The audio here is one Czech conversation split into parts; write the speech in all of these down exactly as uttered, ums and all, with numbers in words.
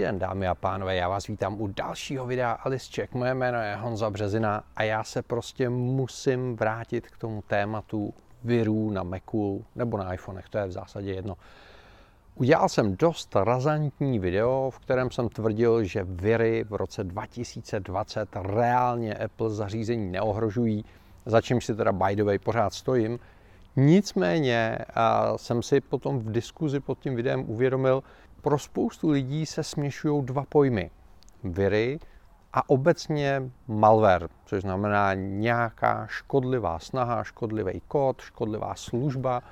den, dámy a pánové, já vás vítám u dalšího videa Alesczech. Moje jméno je Honza Březina a já se prostě musím vrátit k tomu tématu virů na Macu nebo na iPhonech, to je v zásadě jedno. Udělal jsem dost razantní video, v kterém jsem tvrdil, že viry v roce dva tisíce dvacet reálně Apple zařízení neohrožují, za čím si teda by the way pořád stojím. Nicméně a jsem si potom v diskuzi pod tím videem uvědomil, pro spoustu lidí se směšují dva pojmy. Viry a obecně malware, což znamená nějaká škodlivá snaha, škodlivý kód, škodlivá služba,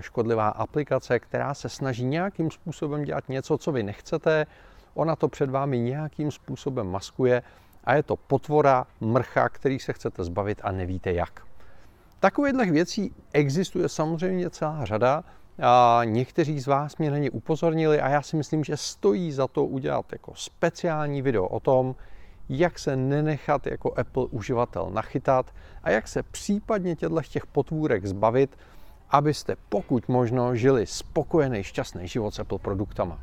škodlivá aplikace, která se snaží nějakým způsobem dělat něco, co vy nechcete. Ona to před vámi nějakým způsobem maskuje a je to potvora, mrcha, který se chcete zbavit a nevíte jak. Takových věcí existuje samozřejmě celá řada. A někteří z vás mě na ně upozornili a já si myslím, že stojí za to udělat jako speciální video o tom, jak se nenechat jako Apple uživatel nachytat a jak se případně těchto potvůrek zbavit, abyste pokud možno žili spokojený, šťastný život s Apple produktama.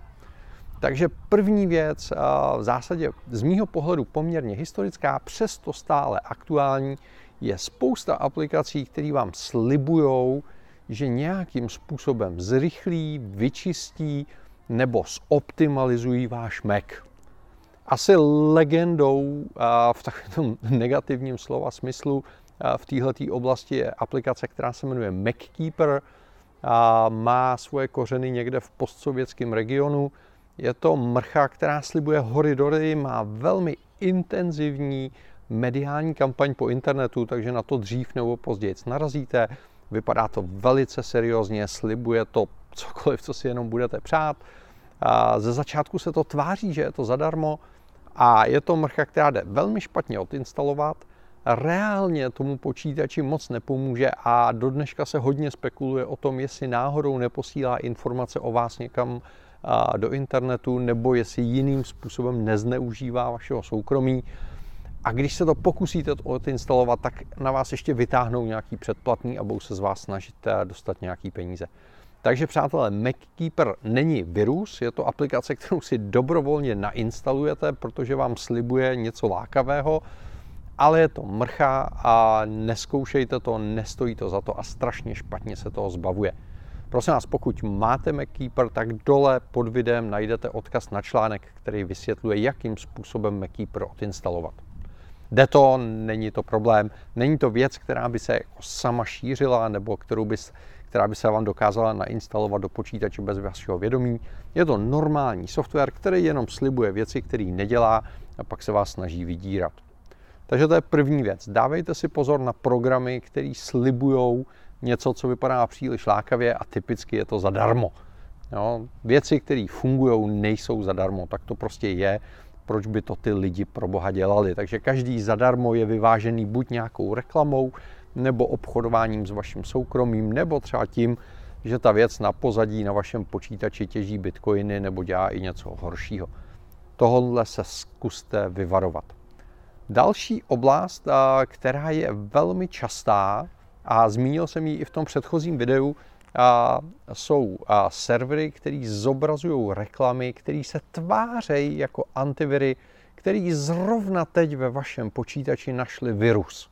Takže první věc, v zásadě z mýho pohledu poměrně historická, přesto stále aktuální, je spousta aplikací, které vám slibujou, že nějakým způsobem zrychlí, vyčistí nebo zoptimalizují váš Mac. Asi legendou v takovém negativním slova smyslu v této oblasti je aplikace, která se jmenuje MacKeeper. Má svoje kořeny někde v postsovětském regionu. Je to mrcha, která slibuje hory dory, má velmi intenzivní mediální kampaň po internetu, takže na to dřív nebo později narazíte. Vypadá to velice seriózně, slibuje to cokoliv, co si jenom budete přát. A ze začátku se to tváří, že je to zadarmo a je to mrcha, která jde velmi špatně odinstalovat. Reálně tomu počítači moc nepomůže a do dneška se hodně spekuluje o tom, jestli náhodou neposílá informace o vás někam do internetu nebo jestli jiným způsobem nezneužívá vašeho soukromí. A když se to pokusíte odinstalovat, tak na vás ještě vytáhnou nějaký předplatný a budou se z vás snažit dostat nějaký peníze. Takže přátelé, MacKeeper není virus, je to aplikace, kterou si dobrovolně nainstalujete, protože vám slibuje něco lákavého, ale je to mrcha a neskoušejte to, nestojí to za to a strašně špatně se toho zbavuje. Prosím vás, pokud máte MacKeeper, tak dole pod videem najdete odkaz na článek, který vysvětluje, jakým způsobem MacKeeper odinstalovat. Jde to, není to problém, není to věc, která by se jako sama šířila nebo kterou by, která by se vám dokázala nainstalovat do počítače bez vašeho vědomí. Je to normální software, který jenom slibuje věci, které nedělá a pak se vás snaží vydírat. Takže to je první věc. Dávejte si pozor na programy, které slibujou něco, co vypadá příliš lákavě a typicky je to zadarmo. Jo? Věci, které fungují, nejsou zadarmo, tak to prostě je. Proč by to ty lidi pro boha dělali. Takže každý zadarmo je vyvážený buď nějakou reklamou, nebo obchodováním s vaším soukromím, nebo třeba tím, že ta věc na pozadí na vašem počítači těží bitcoiny nebo dělá i něco horšího. Tohle se zkuste vyvarovat. Další oblast, která je velmi častá, a zmínil jsem ji i v tom předchozím videu, A jsou a servery, které zobrazují reklamy, které se tvářejí jako antiviry, který zrovna teď ve vašem počítači našli virus.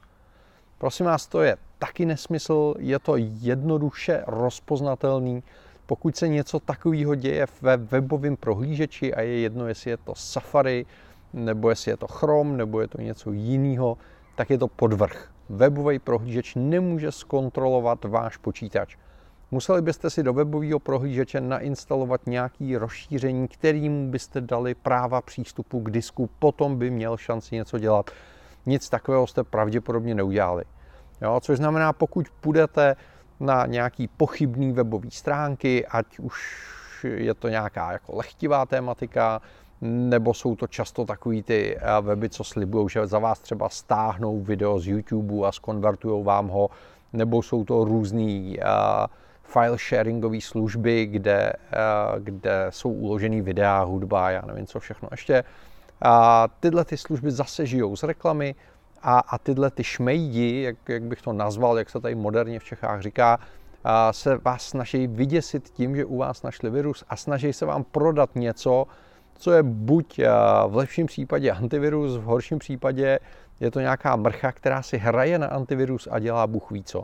Prosím vás, to je taky nesmysl, je to jednoduše rozpoznatelný. Pokud se něco takového děje ve webovém prohlížeči a je jedno, jestli je to Safari, nebo jestli je to Chrome, nebo je to něco jiného, tak je to podvrh. Webový prohlížeč nemůže zkontrolovat váš počítač. Museli byste si do webového prohlížeče nainstalovat nějaké rozšíření, kterým byste dali práva přístupu k disku, potom by měl šanci něco dělat. Nic takového jste pravděpodobně neudělali. Jo, což znamená, pokud půjdete na nějaké pochybné webové stránky, ať už je to nějaká jako lehtivá tematika, nebo jsou to často takový ty weby, co slibují, že za vás třeba stáhnou video z YouTube a zkonvertujou vám ho, nebo jsou to různý file sharingové služby, kde, kde jsou uložený videa, hudba, já nevím co všechno ještě. A tyhle ty služby zase žijou z reklamy a, a tyhle ty šmejdi, jak, jak bych to nazval, jak se tady moderně v Čechách říká, a se vás snaží vyděsit tím, že u vás našli virus a snaží se vám prodat něco, co je buď v lepším případě antivirus, v horším případě je to nějaká mrcha, která si hraje na antivirus a dělá bůh ví co.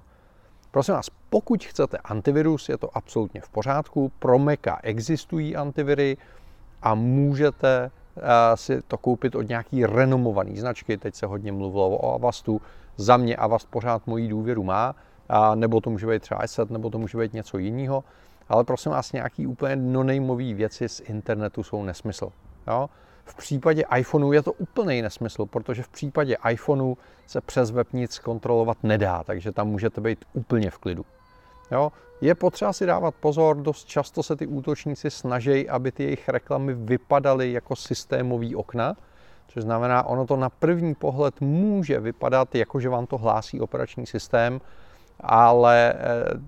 Prosím vás, pokud chcete antivirus, je to absolutně v pořádku. Pro Maca existují antiviry a můžete si to koupit od nějaký renomované značky. Teď se hodně mluvilo o Avastu. Za mě Avast pořád moji důvěru má, nebo to může být třeba ESET, nebo to může být něco jiného. Ale prosím vás, nějaký úplně nonejmový věci z internetu jsou nesmysl. Jo? V případě iPhoneu je to úplný nesmysl, protože v případě iPhoneu se přes web nic kontrolovat nedá, takže tam můžete být úplně v klidu. Jo? Je potřeba si dávat pozor, dost často se ty útočníci snaží, aby ty jejich reklamy vypadaly jako systémový okna, což znamená, ono to na první pohled může vypadat, jako že vám to hlásí operační systém, ale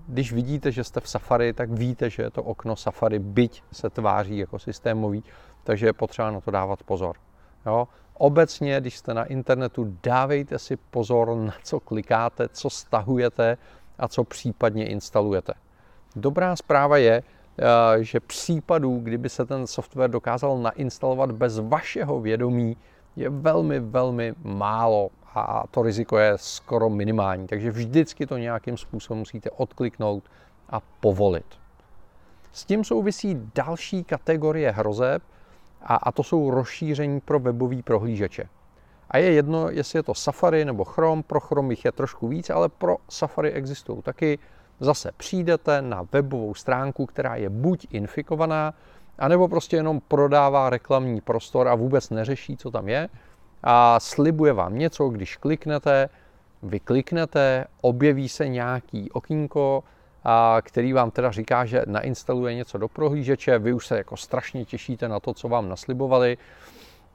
když vidíte, že jste v Safari, tak víte, že je to okno Safari, byť se tváří jako systémový, takže je potřeba na to dávat pozor. Jo? Obecně, když jste na internetu, dávejte si pozor, na co klikáte, co stahujete a co případně instalujete. Dobrá zpráva je, že případů, kdyby se ten software dokázal nainstalovat bez vašeho vědomí, je velmi, velmi málo a to riziko je skoro minimální. Takže vždycky to nějakým způsobem musíte odkliknout a povolit. S tím souvisí další kategorie hrozeb a, a to jsou rozšíření pro webový prohlížeče. A je jedno, jestli je to Safari nebo Chrome, pro Chrome jich je trošku víc, ale pro Safari existují taky. Zase přijdete na webovou stránku, která je buď infikovaná, anebo prostě jenom prodává reklamní prostor a vůbec neřeší, co tam je. A slibuje vám něco, když kliknete, vy kliknete, objeví se nějaký okýnko, a který vám teda říká, že nainstaluje něco do prohlížeče, vy už se jako strašně těšíte na to, co vám naslibovali,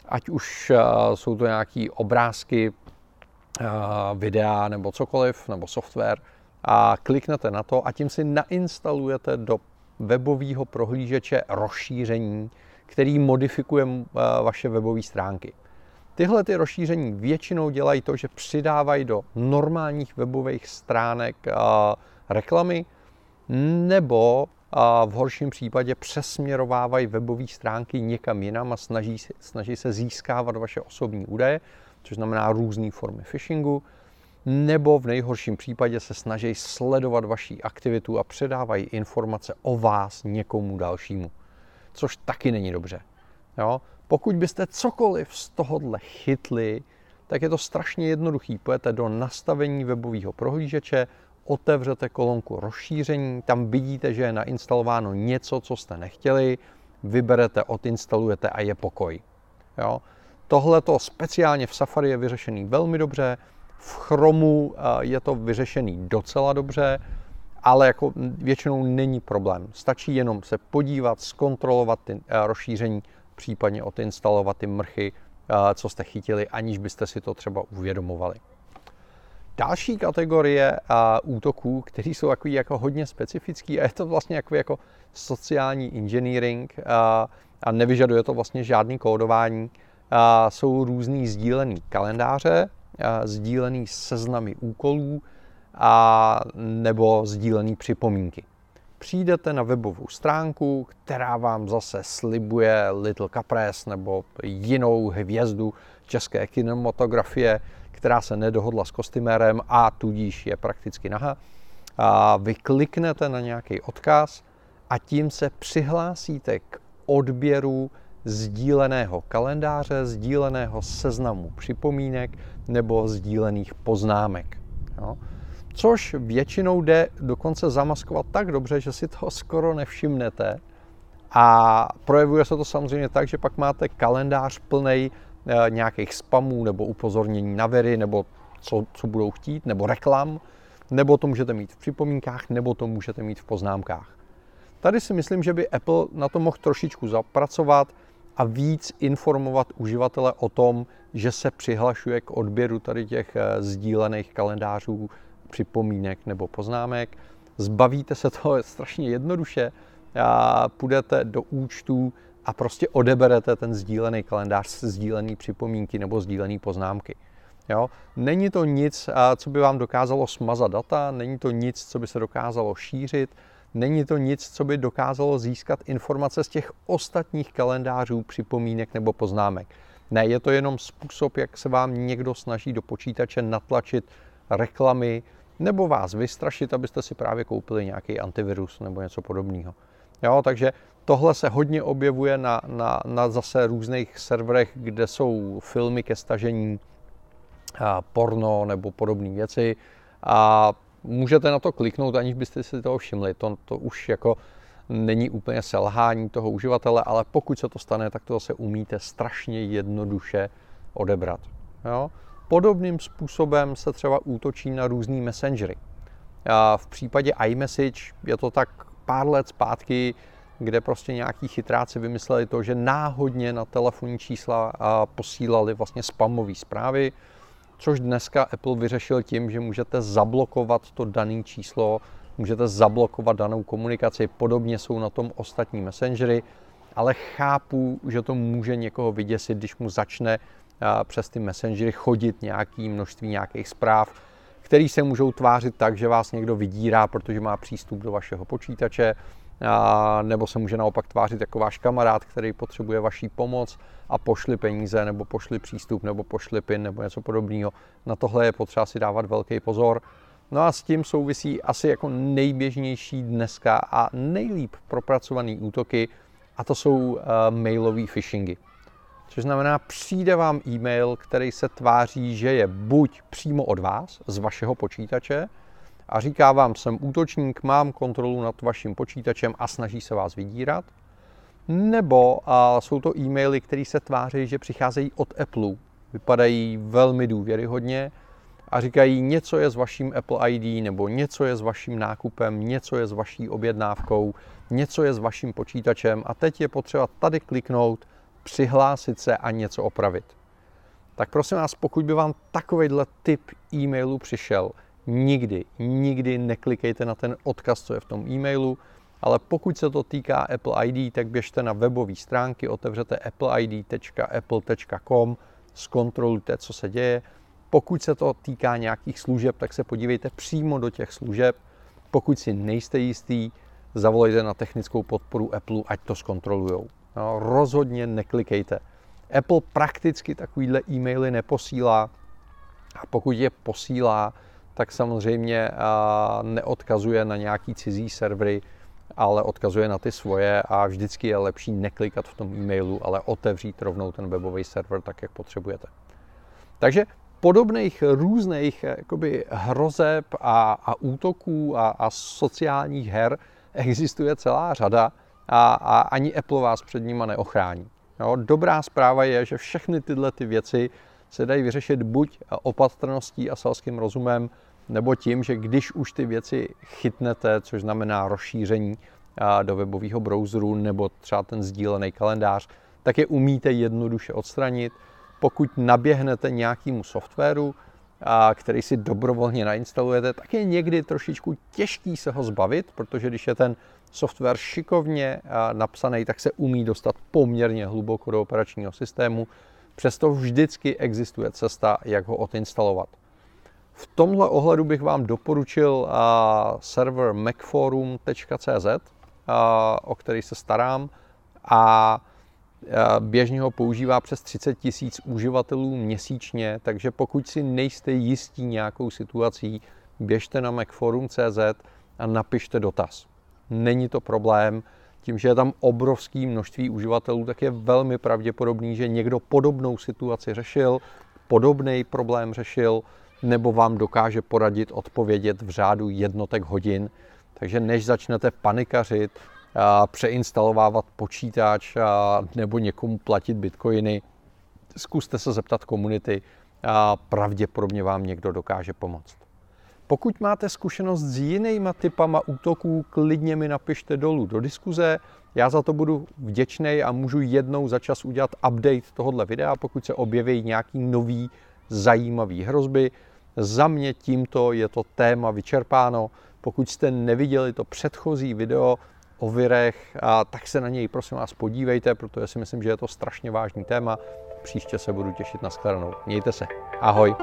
ať už a, jsou to nějaký obrázky, a, videa nebo cokoliv, nebo software, a kliknete na to a tím si nainstalujete do webového prohlížeče rozšíření, který modifikuje a, vaše webové stránky. Tyhle ty rozšíření většinou dělají to, že přidávají do normálních webových stránek a, reklamy, nebo a, v horším případě přesměrovávají webové stránky někam jinam a snaží, snaží se získávat vaše osobní údaje, což znamená různé formy phishingu, nebo v nejhorším případě se snaží sledovat vaši aktivitu a předávají informace o vás někomu dalšímu, což taky není dobře. Jo? Pokud byste cokoliv z tohohle chytli, tak je to strašně jednoduchý. Pojďte do nastavení webového prohlížeče, otevřete kolonku rozšíření, tam vidíte, že je nainstalováno něco, co jste nechtěli, vyberete, odinstalujete a je pokoj. Jo? Tohleto speciálně v Safari je vyřešený velmi dobře, v Chromu je to vyřešený docela dobře, ale jako většinou není problém. Stačí jenom se podívat, zkontrolovat ty rozšíření, případně odinstalovat ty mrchy, co jste chytili, aniž byste si to třeba uvědomovali. Další kategorie a, útoků, které jsou takový jako hodně specifický a je to vlastně jako, jako sociální engineering a, a nevyžaduje to vlastně žádný kódování, a, jsou různý sdílený kalendáře, a, sdílený seznamy úkolů a, nebo sdílený připomínky. Přijdete na webovou stránku, která vám zase slibuje Little Capres nebo jinou hvězdu české kinematografie, která se nedohodla s kostymérem a tudíž je prakticky nahá. A vy kliknete na nějaký odkaz a tím se přihlásíte k odběru sdíleného kalendáře, sdíleného seznamu připomínek nebo sdílených poznámek. Jo? Což většinou jde dokonce zamaskovat tak dobře, že si toho skoro nevšimnete. A projevuje se to samozřejmě tak, že pak máte kalendář plnej nějakých spamů nebo upozornění na viry, nebo co, co budou chtít, nebo reklam, nebo to můžete mít v připomínkách, nebo to můžete mít v poznámkách. Tady si myslím, že by Apple na to mohl trošičku zapracovat a víc informovat uživatele o tom, že se přihlašuje k odběru tady těch sdílených kalendářů, připomínek nebo poznámek. Zbavíte se toho strašně jednoduše a půjdete do účtů a prostě odeberete ten sdílený kalendář se sdílený připomínky nebo sdílený poznámky. Jo? Není to nic, co by vám dokázalo smazat data, není to nic, co by se dokázalo šířit, Není to nic, co by dokázalo získat informace z těch ostatních kalendářů, připomínek nebo poznámek. Ne, je to jenom způsob, jak se vám někdo snaží do počítače natlačit reklamy nebo vás vystrašit, abyste si právě koupili nějaký antivirus nebo něco podobného. Jo, takže tohle se hodně objevuje na, na, na zase různých serverech, kde jsou filmy ke stažení, a porno nebo podobné věci a můžete na to kliknout, aniž byste si toho všimli. To, to už jako není úplně selhání toho uživatele, ale pokud se to stane, tak to zase umíte strašně jednoduše odebrat. Jo? Podobným způsobem se třeba útočí na různý messengery. A v případě iMessage je to tak pár let zpátky, kde prostě nějaký chytráci vymysleli to, že náhodně na telefonní čísla posílali vlastně spamové zprávy, což dneska Apple vyřešil tím, že můžete zablokovat to dané číslo, můžete zablokovat danou komunikaci, podobně jsou na tom ostatní messengery, ale chápu, že to může někoho vyděsit, když mu začne přes ty messengery chodit nějaký množství nějakých zpráv, které se můžou tvářit tak, že vás někdo vydírá, protože má přístup do vašeho počítače, a nebo se může naopak tvářit jako váš kamarád, který potřebuje vaší pomoc a pošli peníze, nebo pošli přístup, nebo pošli pin, nebo něco podobného. Na tohle je potřeba si dávat velký pozor. No a s tím souvisí asi jako nejběžnější dneska a nejlíp propracované útoky, a to jsou uh, mailové phishingy. Což znamená, přijde vám e-mail, který se tváří, že je buď přímo od vás, z vašeho počítače, a říká vám, jsem útočník, mám kontrolu nad vaším počítačem a snaží se vás vydírat. Nebo a jsou to e-maily, které se tváří, že přicházejí od Apple, vypadají velmi důvěryhodně a říkají, něco je s vaším Apple I D, nebo něco je s vaším nákupem, něco je s vaší objednávkou, něco je s vaším počítačem a teď je potřeba tady kliknout, přihlásit se a něco opravit. Tak prosím vás, pokud by vám takovejhle typ e-mailu přišel, Nikdy, nikdy neklikejte na ten odkaz, co je v tom e-mailu, ale pokud se to týká Apple I D, tak běžte na webové stránky, otevřete appleid tečka apple tečka com, zkontrolujte, co se děje. Pokud se to týká nějakých služeb, tak se podívejte přímo do těch služeb. Pokud si nejste jistý, zavolejte na technickou podporu Apple, ať to zkontrolujou. No, rozhodně neklikejte. Apple prakticky takovýhle e-maily neposílá a pokud je posílá, tak samozřejmě neodkazuje na nějaký cizí servery, ale odkazuje na ty svoje a vždycky je lepší neklikat v tom e-mailu, ale otevřít rovnou ten webový server tak, jak potřebujete. Takže podobných různých jakoby, hrozeb a, a útoků a, a sociálních her existuje celá řada a, a ani Apple vás před nima neochrání. Jo? Dobrá zpráva je, že všechny tyhle ty věci se dají vyřešit buď opatrností a selským rozumem, nebo tím, že když už ty věci chytnete, což znamená rozšíření do webového browseru nebo třeba ten sdílený kalendář, tak je umíte jednoduše odstranit. Pokud naběhnete nějakému softwaru, který si dobrovolně nainstalujete, tak je někdy trošičku těžký se ho zbavit, protože když je ten software šikovně napsaný, tak se umí dostat poměrně hluboko do operačního systému. Přesto vždycky existuje cesta, jak ho odinstalovat. V tomhle ohledu bych vám doporučil a, server mac forum tečka cé zet, a, o který se starám a, a běžně ho používá přes třicet tisíc uživatelů měsíčně, takže pokud si nejste jistí nějakou situací, běžte na mac forum tečka cé zet a napište dotaz. Není to problém. Tím, že je tam obrovské množství uživatelů, tak je velmi pravděpodobný, že někdo podobnou situaci řešil, podobný problém řešil, nebo vám dokáže poradit, odpovědět v řádu jednotek hodin. Takže než začnete panikařit, a přeinstalovávat počítač a, nebo někomu platit bitcoiny, zkuste se zeptat komunity a pravděpodobně vám někdo dokáže pomoct. Pokud máte zkušenost s jinýma typama útoků, klidně mi napište dolů do diskuze. Já za to budu vděčnej a můžu jednou za čas udělat update tohohle videa, pokud se objeví nějaký nový zajímavý hrozby. Za mě tímto je to téma vyčerpáno. Pokud jste neviděli to předchozí video o virech, tak se na něj prosím vás podívejte, protože si myslím, že je to strašně vážný téma. Příště se budu těšit na shledanou. Mějte se. Ahoj.